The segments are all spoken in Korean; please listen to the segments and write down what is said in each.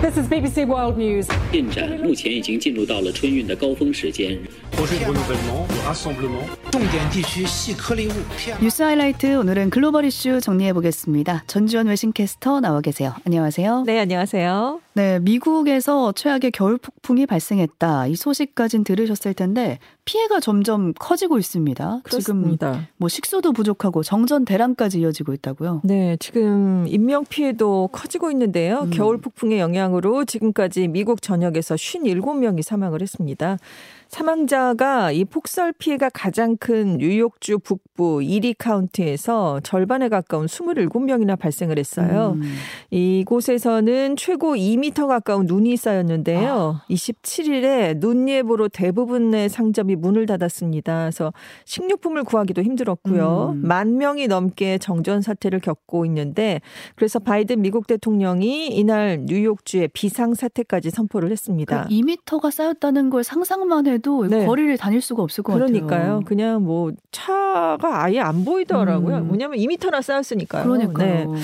This is BBC World News. 进展目前已经进入到了春运的高峰时间. 뉴스 하이라이트 오늘은 글로벌 이슈 정리해보겠습니다. 전주현 외신캐스터 나와 계세요. 안녕하세요. 네, 안녕하세요. 네, 미국에서 최악의 겨울 폭풍이 발생했다. 이 소식까지는 들으셨을 텐데 피해가 점점 커지고 있습니다. 그렇습니다. 지금 뭐 식수도 부족하고 정전 대란까지 이어지고 있다고요. 네, 지금 인명 피해도 커지고 있는데요. 겨울 폭풍의 영향으로 지금까지 미국 전역에서 57명이 사망을 했습니다. 사망자가 이 폭설 피해가 가장 큰 뉴욕주 북부 이리 카운티에서 절반에 가까운 27명이나 발생을 했어요. 이곳에서는 최고 2m 가까운 눈이 쌓였는데요. 27일에 눈 예보로 대부분의 상점이 문을 닫았습니다. 그래서 식료품을 구하기도 힘들었고요. 10,000명이 넘게 정전 사태를 겪고 있는데 그래서 바이든 미국 대통령이 이날 뉴욕주에 비상 사태까지 선포를 했습니다. 2m가 쌓였다는 걸 상상만 해도 네. 거리를 다닐 수가 없을 것 같아요. 그냥 뭐 차가 아예 안 보이더라고요. 왜냐하면 2m나 쌓였으니까요. 그러니까요. 네.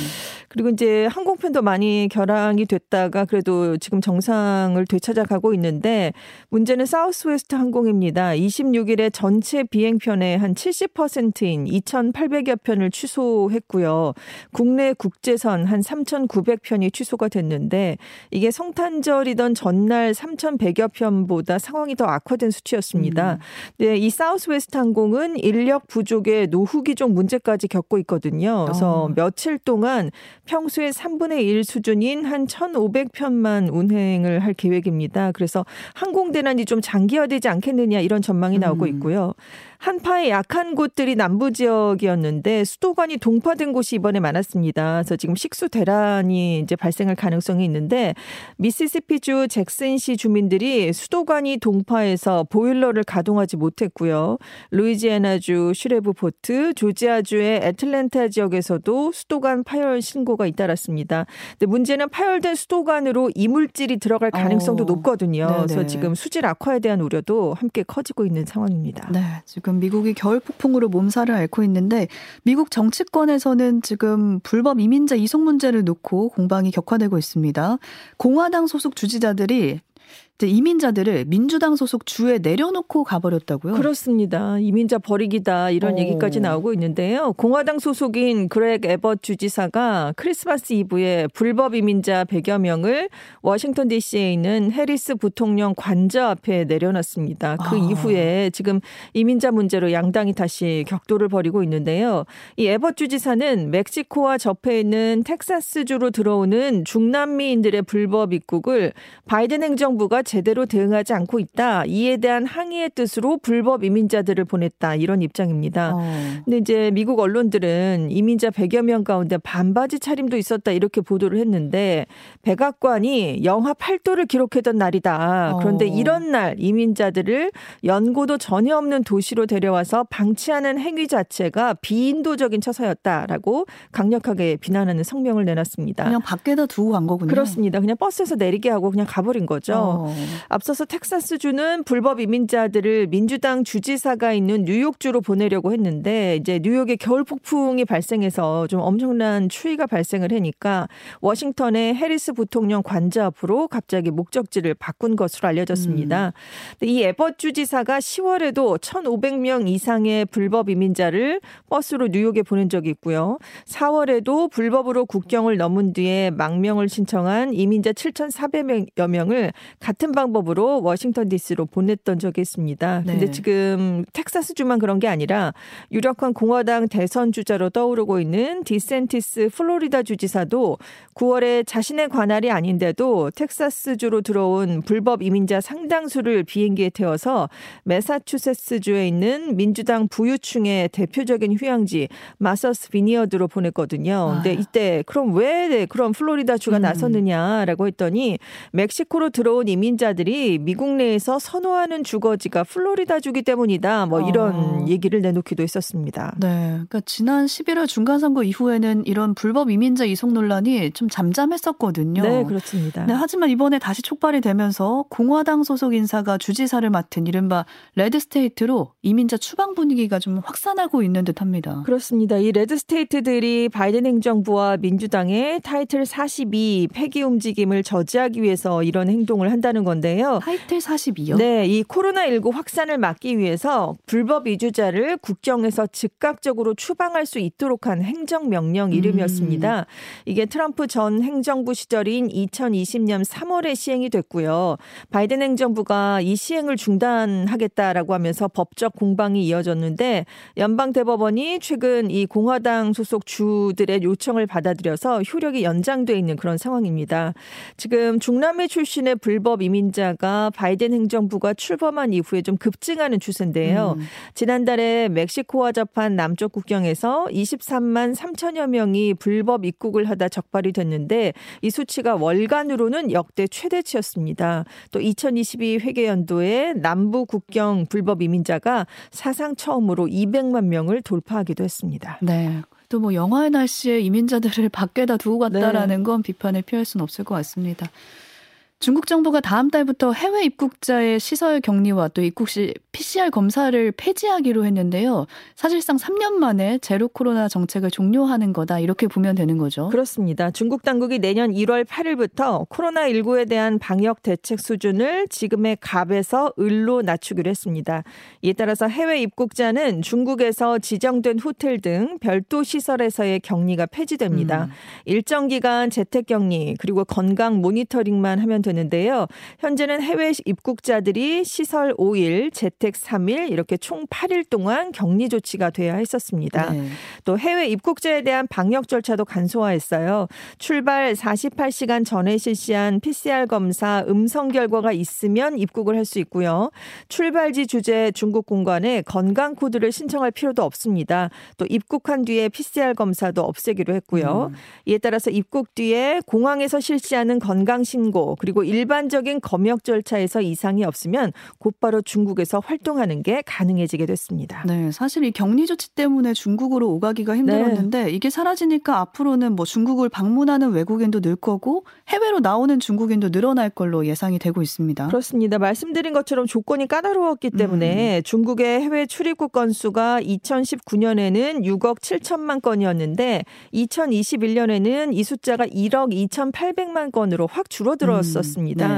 그리고 이제 항공편도 많이 결항이 됐다가 그래도 지금 정상을 되찾아가고 있는데 문제는 사우스웨스트 항공입니다. 26일에 전체 비행편의 한 70%인 2,800여 편을 취소했고요. 국내 국제선 한 3,900편이 취소가 됐는데 이게 성탄절이던 전날 3,100여 편보다 상황이 더 악화된 수치였습니다. 네, 이 사우스웨스트 항공은 인력 부족의 노후 기종 문제까지 겪고 있거든요. 그래서 며칠 동안 평소의 3분의 1 수준인 한 1,500편만 운행을 할 계획입니다. 그래서 항공 대란이 좀 장기화되지 않겠느냐 이런 전망이 나오고 있고요. 한파에 약한 곳들이 남부 지역이었는데 수도관이 동파된 곳이 이번에 많았습니다. 그래서 지금 식수 대란이 이제 발생할 가능성이 있는데 미시시피주 잭슨시 주민들이 수도관이 동파해서 보일러를 가동하지 못했고요. 루이지애나주 슈레브포트, 조지아주의 애틀랜타 지역에서도 수도관 파열 신고가 잇따랐습니다. 근데 문제는 파열된 수도관으로 이물질이 들어갈 가능성도 높거든요. 네네. 그래서 지금 수질 악화에 대한 우려도 함께 커지고 있는 상황입니다. 네, 지금 미국이 겨울 폭풍으로 몸살을 앓고 있는데 미국 정치권에서는 지금 불법 이민자 이송 문제를 놓고 공방이 격화되고 있습니다. 공화당 소속 주지자들이 이민자들을 민주당 소속 주에 내려놓고 가버렸다고요? 그렇습니다. 이민자 버리기다 이런 얘기까지 나오고 있는데요. 공화당 소속인 그렉 에버트 주지사가 크리스마스 이브에 불법 이민자 100여 명을 워싱턴 DC에 있는 해리스 부통령 관저 앞에 내려놨습니다. 그 이후에 지금 이민자 문제로 양당이 다시 격돌을 벌이고 있는데요. 이 에버트 주지사는 멕시코와 접해 있는 텍사스주로 들어오는 중남미인들의 불법 입국을 바이든 행정부가 제대로 대응하지 않고 있다. 이에 대한 항의의 뜻으로 불법 이민자들을 보냈다. 이런 입장입니다. 근데 이제 미국 언론들은 이민자 100여 명 가운데 반바지 차림도 있었다. 이렇게 보도를 했는데 백악관이 영하 8도를 기록했던 날이다. 그런데 이런 날 이민자들을 연고도 전혀 없는 도시로 데려와서 방치하는 행위 자체가 비인도적인 처사였다라고 강력하게 비난하는 성명을 내놨습니다. 그냥 밖에다 두고 간 거군요. 그렇습니다. 그냥 버스에서 내리게 하고 그냥 가버린 거죠. 앞서서 텍사스주는 불법 이민자들을 민주당 주지사가 있는 뉴욕주로 보내려고 했는데 이제 뉴욕에 겨울 폭풍이 발생해서 좀 엄청난 추위가 발생을 하니까 워싱턴의 해리스 부통령 관저 앞으로 갑자기 목적지를 바꾼 것으로 알려졌습니다. 이 에버트 주지사가 10월에도 1,500명 이상의 불법 이민자를 버스로 뉴욕에 보낸 적이 있고요. 4월에도 불법으로 국경을 넘은 뒤에 망명을 신청한 이민자 7,400여 명을 같은 방법으로 워싱턴 DC로 보냈던 적이 있습니다. 그런데 지금 텍사스주만 그런 게 아니라 유력한 공화당 대선 주자로 떠오르고 있는 디센티스 플로리다 주지사도 9월에 자신의 관할이 아닌데도 텍사스주로 들어온 불법 이민자 상당수를 비행기에 태워서 매사추세츠주에 있는 민주당 부유층의 대표적인 휴양지 마서스 비니어드로 보냈거든요. 근데 이때 그럼 왜 플로리다주가 나섰느냐라고 했더니 멕시코로 들어온 이민 이민자들이 미국 내에서 선호하는 주거지가 플로리다주기 때문이다. 뭐 이런 얘기를 내놓기도 했었습니다. 네, 그러니까 지난 11월 중간선거 이후에는 이런 불법 이민자 이송 논란이 좀 잠잠했었거든요. 네, 그렇습니다. 네, 하지만 이번에 다시 촉발이 되면서 공화당 소속 인사가 주지사를 맡은 이른바 레드스테이트로 이민자 추방 분위기가 좀 확산하고 있는 듯합니다. 그렇습니다. 이 레드스테이트들이 바이든 행정부와 민주당의 타이틀 42 폐기 움직임을 저지하기 위해서 이런 행동을 한다는 건데요. 타이틀 42요? 네. 이 코로나19 확산을 막기 위해서 불법 이주자를 국경에서 즉각적으로 추방할 수 있도록 한 행정명령 이름이었습니다. 이게 트럼프 전 행정부 시절인 2020년 3월에 시행이 됐고요. 바이든 행정부가 이 시행을 중단하겠다라고 하면서 법적 공방이 이어졌는데 연방대법원이 최근 이 공화당 소속 주들의 요청을 받아들여서 효력이 연장돼 있는 그런 상황입니다. 지금 중남미 출신의 불법 이민자가 바이든 행정부가 출범한 이후에 좀 급증하는 추세인데요. 지난달에 멕시코와 접한 남쪽 국경에서 23만 3천여 명이 불법 입국을 하다 적발이 됐는데 이 수치가 월간으로는 역대 최대치였습니다. 또 2022 회계연도에 남부 국경 불법 이민자가 사상 처음으로 200만 명을 돌파하기도 했습니다. 네. 또 뭐 영하의 날씨에 이민자들을 밖에다 두고 갔다라는 건 비판을 피할 수는 없을 것 같습니다. 중국 정부가 다음 달부터 해외 입국자의 시설 격리와 또 입국 시 PCR 검사를 폐지하기로 했는데요. 사실상 3년 만에 제로 코로나 정책을 종료하는 거다. 이렇게 보면 되는 거죠. 그렇습니다. 중국 당국이 내년 1월 8일부터 코로나19에 대한 방역 대책 수준을 지금의 갑에서 을로 낮추기로 했습니다. 이에 따라서 해외 입국자는 중국에서 지정된 호텔 등 별도 시설에서의 격리가 폐지됩니다. 일정 기간 재택격리 그리고 건강 모니터링만 하면 되는데요. 현재는 해외 입국자들이 시설 5일, 재택 3일 이렇게 총 8일 동안 격리 조치가 돼야 했었습니다. 네. 또 해외 입국자에 대한 방역 절차도 간소화했어요. 출발 48시간 전에 실시한 PCR 검사 음성 결과가 있으면 입국을 할 수 있고요. 출발지 주재 중국 공관에 건강 코드를 신청할 필요도 없습니다. 또 입국한 뒤에 PCR 검사도 없애기로 했고요. 이에 따라서 입국 뒤에 공항에서 실시하는 건강 신고 그리고 일반적인 검역 절차에서 이상이 없으면 곧바로 중국에서 활동하는 게 가능해지게 됐습니다. 네, 사실 이 격리 조치 때문에 중국으로 오가기가 힘들었는데 이게 사라지니까 앞으로는 뭐 중국을 방문하는 외국인도 늘 거고 해외로 나오는 중국인도 늘어날 걸로 예상이 되고 있습니다. 그렇습니다. 말씀드린 것처럼 조건이 까다로웠기 때문에 중국의 해외 출입국 건수가 2019년에는 6억 7천만 건이었는데 2021년에는 이 숫자가 1억 2,800만 건으로 확 줄어들었습니다.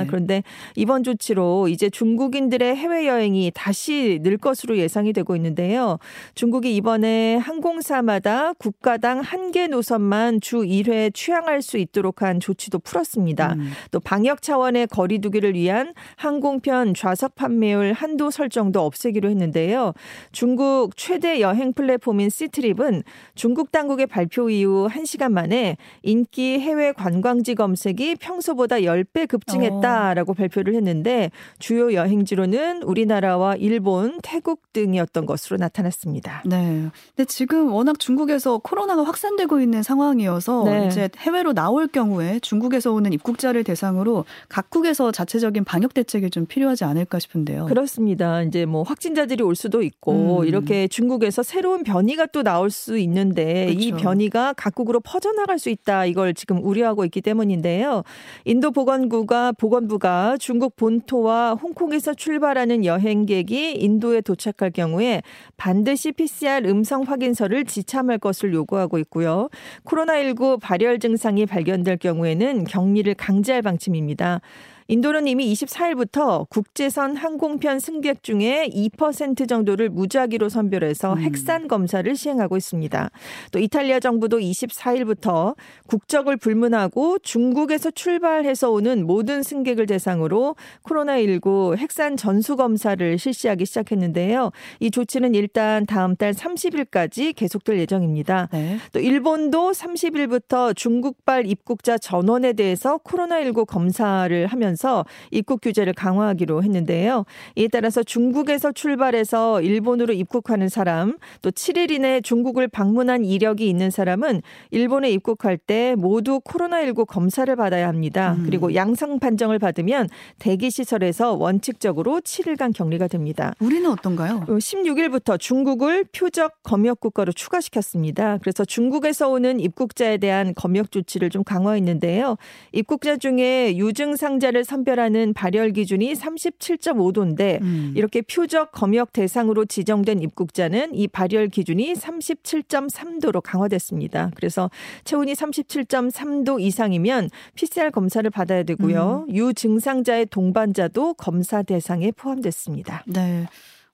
네. 그런데 이번 조치로 이제 중국인들의 해외여행이 다시 늘 것으로 예상이 되고 있는데요. 중국이 이번에 항공사마다 국가당 한 개 노선만 주 1회 취항할 수 있도록 한 조치도 풀었습니다. 또 방역 차원의 거리 두기를 위한 항공편 좌석 판매율 한도 설정도 없애기로 했는데요. 중국 최대 여행 플랫폼인 시트립은 중국 당국의 발표 이후 1시간 만에 인기 해외 관광지 검색이 평소보다 10배 급증했다라고 발표를 했는데 주요 여행지로는 우리나라와 일본, 태국 등이었던 것으로 나타났습니다. 네. 근데 지금 워낙 중국에서 코로나가 확산되고 있는 상황이어서 이제 해외로 나올 경우에 중국에서 오는 입국자를 대상으로 각국에서 자체적인 방역 대책이 좀 필요하지 않을까 싶은데요. 그렇습니다. 이제 뭐 확진자들이 올 수도 있고 이렇게 중국에서 새로운 변이가 또 나올 수 있는데 그렇죠. 이 변이가 각국으로 퍼져나갈 수 있다. 이걸 지금 우려하고 있기 때문인데요. 인도 보건부가 중국 본토와 홍콩에서 출발하는 여행객이 인도에 도착할 경우에 반드시 PCR 음성 확인서를 지참할 것을 요구하고 있고요. 코로나19 발열 증상이 발견될 경우에는 격리를 강제할 방침입니다. 인도는 이미 24일부터 국제선 항공편 승객 중에 2% 정도를 무작위로 선별해서 핵산 검사를 시행하고 있습니다. 또 이탈리아 정부도 24일부터 국적을 불문하고 중국에서 출발해서 오는 모든 승객을 대상으로 코로나19 핵산 전수 검사를 실시하기 시작했는데요. 이 조치는 일단 다음 달 30일까지 계속될 예정입니다. 네. 또 일본도 30일부터 중국발 입국자 전원에 대해서 코로나19 검사를 하면서 하면서 입국 규제를 강화하기로 했는데요. 이에 따라서 중국에서 출발해서 일본으로 입국하는 사람, 또 7일 이내 중국을 방문한 이력이 있는 사람은 일본에 입국할 때 모두 코로나19 검사를 받아야 합니다. 그리고 양성 판정을 받으면 대기시설에서 원칙적으로 7일간 격리가 됩니다. 우리는 어떤가요? 16일부터 중국을 표적 검역국가로 추가시켰습니다. 그래서 중국에서 오는 입국자에 대한 검역 조치를 좀 강화했는데요. 입국자 중에 유증상자를 선별하는 발열 기준이 37.5도인데 이렇게 표적 검역 대상으로 지정된 입국자는 이 발열 기준이 37.3도로 강화됐습니다. 그래서 체온이 37.3도 이상이면 PCR 검사를 받아야 되고요. 유증상자의 동반자도 검사 대상에 포함됐습니다. 네.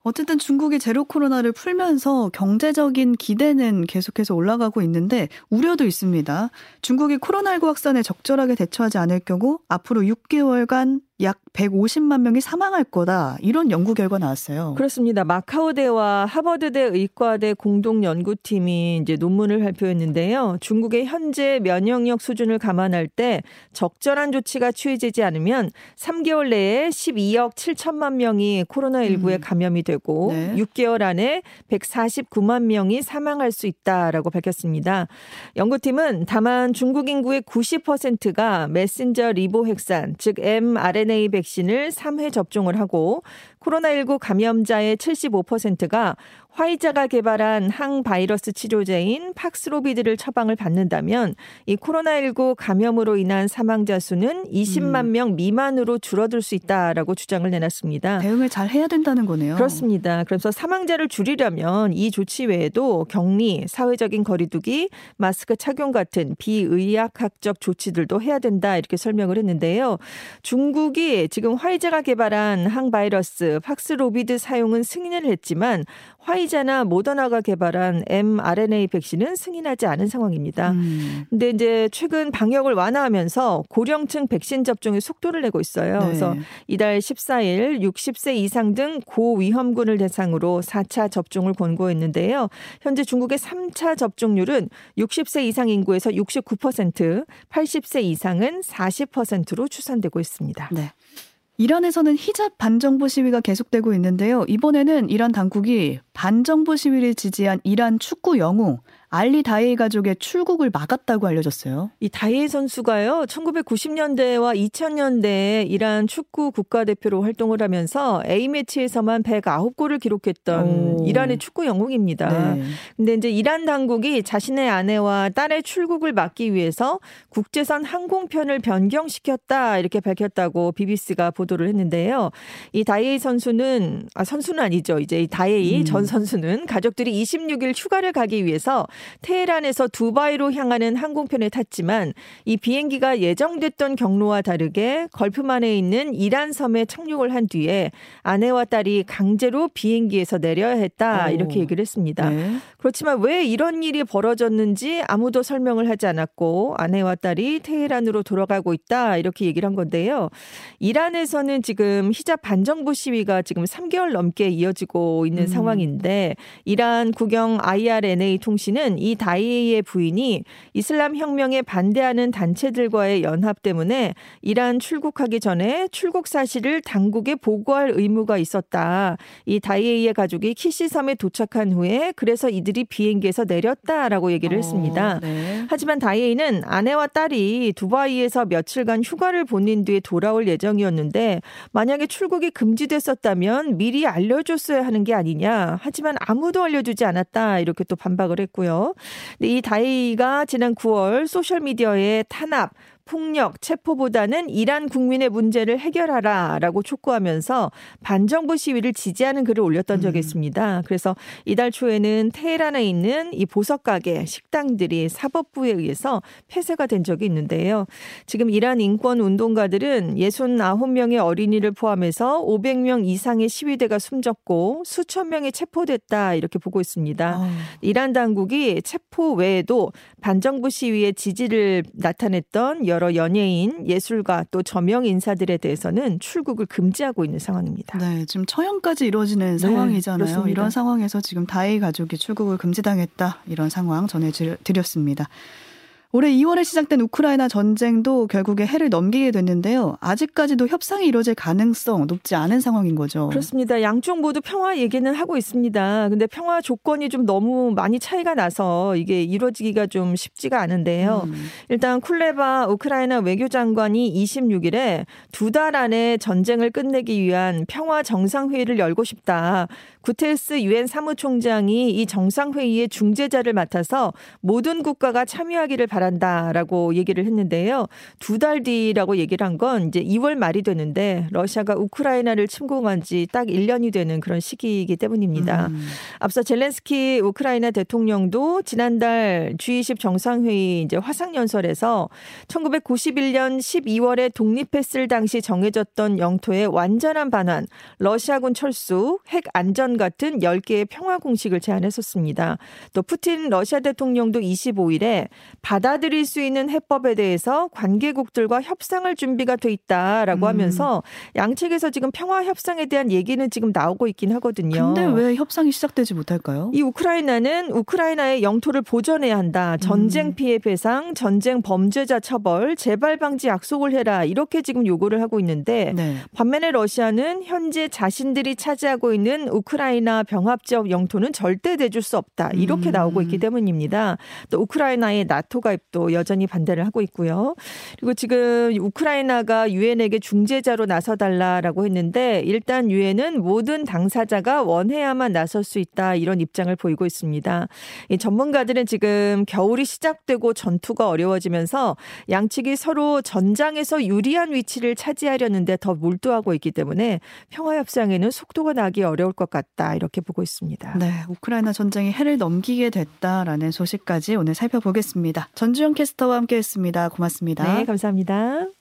어쨌든 중국이 제로 코로나를 풀면서 경제적인 기대는 계속해서 올라가고 있는데 우려도 있습니다. 중국이 코로나19 확산에 적절하게 대처하지 않을 경우 앞으로 6개월간 약 150만 명이 사망할 거다. 이런 연구 결과 나왔어요. 그렇습니다. 마카오대와 하버드대 의과대 공동연구팀이 이제 논문을 발표했는데요. 중국의 현재 면역력 수준을 감안할 때 적절한 조치가 취해지지 않으면 3개월 내에 12억 7천만 명이 코로나19에 감염이 되고 6개월 안에 149만 명이 사망할 수 있다라고 밝혔습니다. 연구팀은 다만 중국 인구의 90%가 메신저 리보핵산, 즉 mRNA 백신을 3회 접종을 하고 코로나19 감염자의 75%가 화이자가 개발한 항바이러스 치료제인 팍스로비드를 처방을 받는다면 이 코로나19 감염으로 인한 사망자 수는 20만 명 미만으로 줄어들 수 있다라고 주장을 내놨습니다. 대응을 잘 해야 된다는 거네요. 그렇습니다. 그래서 사망자를 줄이려면 이 조치 외에도 격리, 사회적인 거리두기, 마스크 착용 같은 비의학학적 조치들도 해야 된다 이렇게 설명을 했는데요. 중국이 지금 화이자가 개발한 항바이러스 팍스로비드 사용은 승인을 했지만 화이자나 모더나가 개발한 mRNA 백신은 승인하지 않은 상황입니다. 근데 이제 최근 방역을 완화하면서 고령층 백신 접종의 속도를 내고 있어요. 네. 그래서 이달 14일 60세 이상 등 고위험군을 대상으로 4차 접종을 권고했는데요. 현재 중국의 3차 접종률은 60세 이상 인구에서 69%, 80세 이상은 40%로 추산되고 있습니다. 네. 이란에서는 히잡 반정부 시위가 계속되고 있는데요. 이번에는 이란 당국이 반정부 시위를 지지한 이란 축구 영웅 알리 다에이 가족의 출국을 막았다고 알려졌어요. 이 다에이 선수가요, 1990년대와 2000년대에 이란 축구 국가대표로 활동을 하면서 A매치에서만 109골을 기록했던 이란의 축구 영웅입니다. 네. 근데 이제 이란 당국이 자신의 아내와 딸의 출국을 막기 위해서 국제선 항공편을 변경시켰다 이렇게 밝혔다고 BBC가 보도를 했는데요. 이 다에이 선수는 이 다에이 전 선수는 가족들이 26일 휴가를 가기 위해서 테헤란에서 두바이로 향하는 항공편에 탔지만 이 비행기가 예정됐던 경로와 다르게 걸프만에 있는 이란 섬에 착륙을 한 뒤에 아내와 딸이 강제로 비행기에서 내려야 했다 이렇게 얘기를 했습니다. 네. 그렇지만 왜 이런 일이 벌어졌는지 아무도 설명을 하지 않았고 아내와 딸이 테헤란으로 돌아가고 있다 이렇게 얘기를 한 건데요. 이란에서는 지금 히잡 반정부 시위가 지금 3개월 넘게 이어지고 있는 상황인데 이란 국영 IRNA 통신은 이 다이의 부인이 이슬람 혁명에 반대하는 단체들과의 연합 때문에 이란 출국하기 전에 출국 사실을 당국에 보고할 의무가 있었다. 이 다이의 가족이 키시섬에 도착한 후에 그래서 이들이 비행기에서 내렸다라고 얘기를 했습니다. 네. 하지만 다이는 아내와 딸이 두바이에서 며칠간 휴가를 보낸 뒤에 돌아올 예정이었는데 만약에 출국이 금지됐었다면 미리 알려줬어야 하는 게 아니냐. 하지만 아무도 알려주지 않았다 이렇게 또 반박을 했고요. 근데 이 다이가 지난 9월 소셜미디어에 탄압, 폭력, 체포보다는 이란 국민의 문제를 해결하라라고 촉구하면서 반정부 시위를 지지하는 글을 올렸던 적이 있습니다. 그래서 이달 초에는 테헤란에 있는 이 보석가게, 식당들이 사법부에 의해서 폐쇄가 된 적이 있는데요. 지금 이란 인권운동가들은 69명의 어린이를 포함해서 500명 이상의 시위대가 숨졌고 수천 명이 체포됐다 이렇게 보고 있습니다. 이란 당국이 체포 외에도 반정부 시위의 지지를 나타냈던 여러 연예인, 예술가 또 저명 인사들에 대해서는 출국을 금지하고 있는 상황입니다. 네, 지금 처형까지 이루어지는 상황이잖아요. 그렇습니다. 이런 상황에서 지금 다이 가족이 출국을 금지당했다 이런 상황 전해드렸습니다. 올해 2월에 시작된 우크라이나 전쟁도 결국에 해를 넘기게 됐는데요. 아직까지도 협상이 이루어질 가능성 높지 않은 상황인 거죠. 그렇습니다. 양쪽 모두 평화 얘기는 하고 있습니다. 근데 평화 조건이 좀 너무 많이 차이가 나서 이게 이루어지기가 좀 쉽지가 않은데요. 일단 쿨레바 우크라이나 외교장관이 26일에 2달 안에 전쟁을 끝내기 위한 평화 정상회의를 열고 싶다. 구테레스 유엔 사무총장이 이 정상회의의 중재자를 맡아서 모든 국가가 참여하기를 바란다라고 얘기를 했는데요. 2달 뒤라고 얘기를 한 건 이제 2월 말이 되는데 러시아가 우크라이나를 침공한 지 딱 1년이 되는 그런 시기이기 때문입니다. 앞서 젤렌스키 우크라이나 대통령도 지난달 G20 정상회의 이제 화상연설에서 1991년 12월에 독립했을 당시 정해졌던 영토의 완전한 반환, 러시아군 철수, 핵 안전 같은 10개의 평화 공식을 제안했었습니다. 또 푸틴 러시아 대통령도 25일에 받아들일 수 있는 해법에 대해서 관계국들과 협상할 준비가 돼 있다라고 하면서 양측에서 지금 평화 협상에 대한 얘기는 지금 나오고 있긴 하거든요. 근데 왜 협상이 시작되지 못할까요? 이 우크라이나는 우크라이나의 영토를 보전해야 한다. 전쟁 피해 배상, 전쟁 범죄자 처벌, 재발 방지 약속을 해라. 이렇게 지금 요구를 하고 있는데 네. 반면에 러시아는 현재 자신들이 차지하고 있는 우크라이나 병합 지역 영토는 절대 내줄 수 없다. 이렇게 나오고 있기 때문입니다. 또 우크라이나의 나토 가입도 여전히 반대를 하고 있고요. 그리고 지금 우크라이나가 유엔에게 중재자로 나서달라라고 했는데 일단 유엔은 모든 당사자가 원해야만 나설 수 있다. 이런 입장을 보이고 있습니다. 이 전문가들은 지금 겨울이 시작되고 전투가 어려워지면서 양측이 서로 전장에서 유리한 위치를 차지하려는데 더 몰두하고 있기 때문에 평화협상에는 속도가 나기 어려울 것 같다. 이렇게 보고 있습니다. 네, 우크라이나 전쟁이 해를 넘기게 됐다라는 소식까지 오늘 살펴보겠습니다. 전주현 캐스터와 함께했습니다. 고맙습니다. 네, 감사합니다.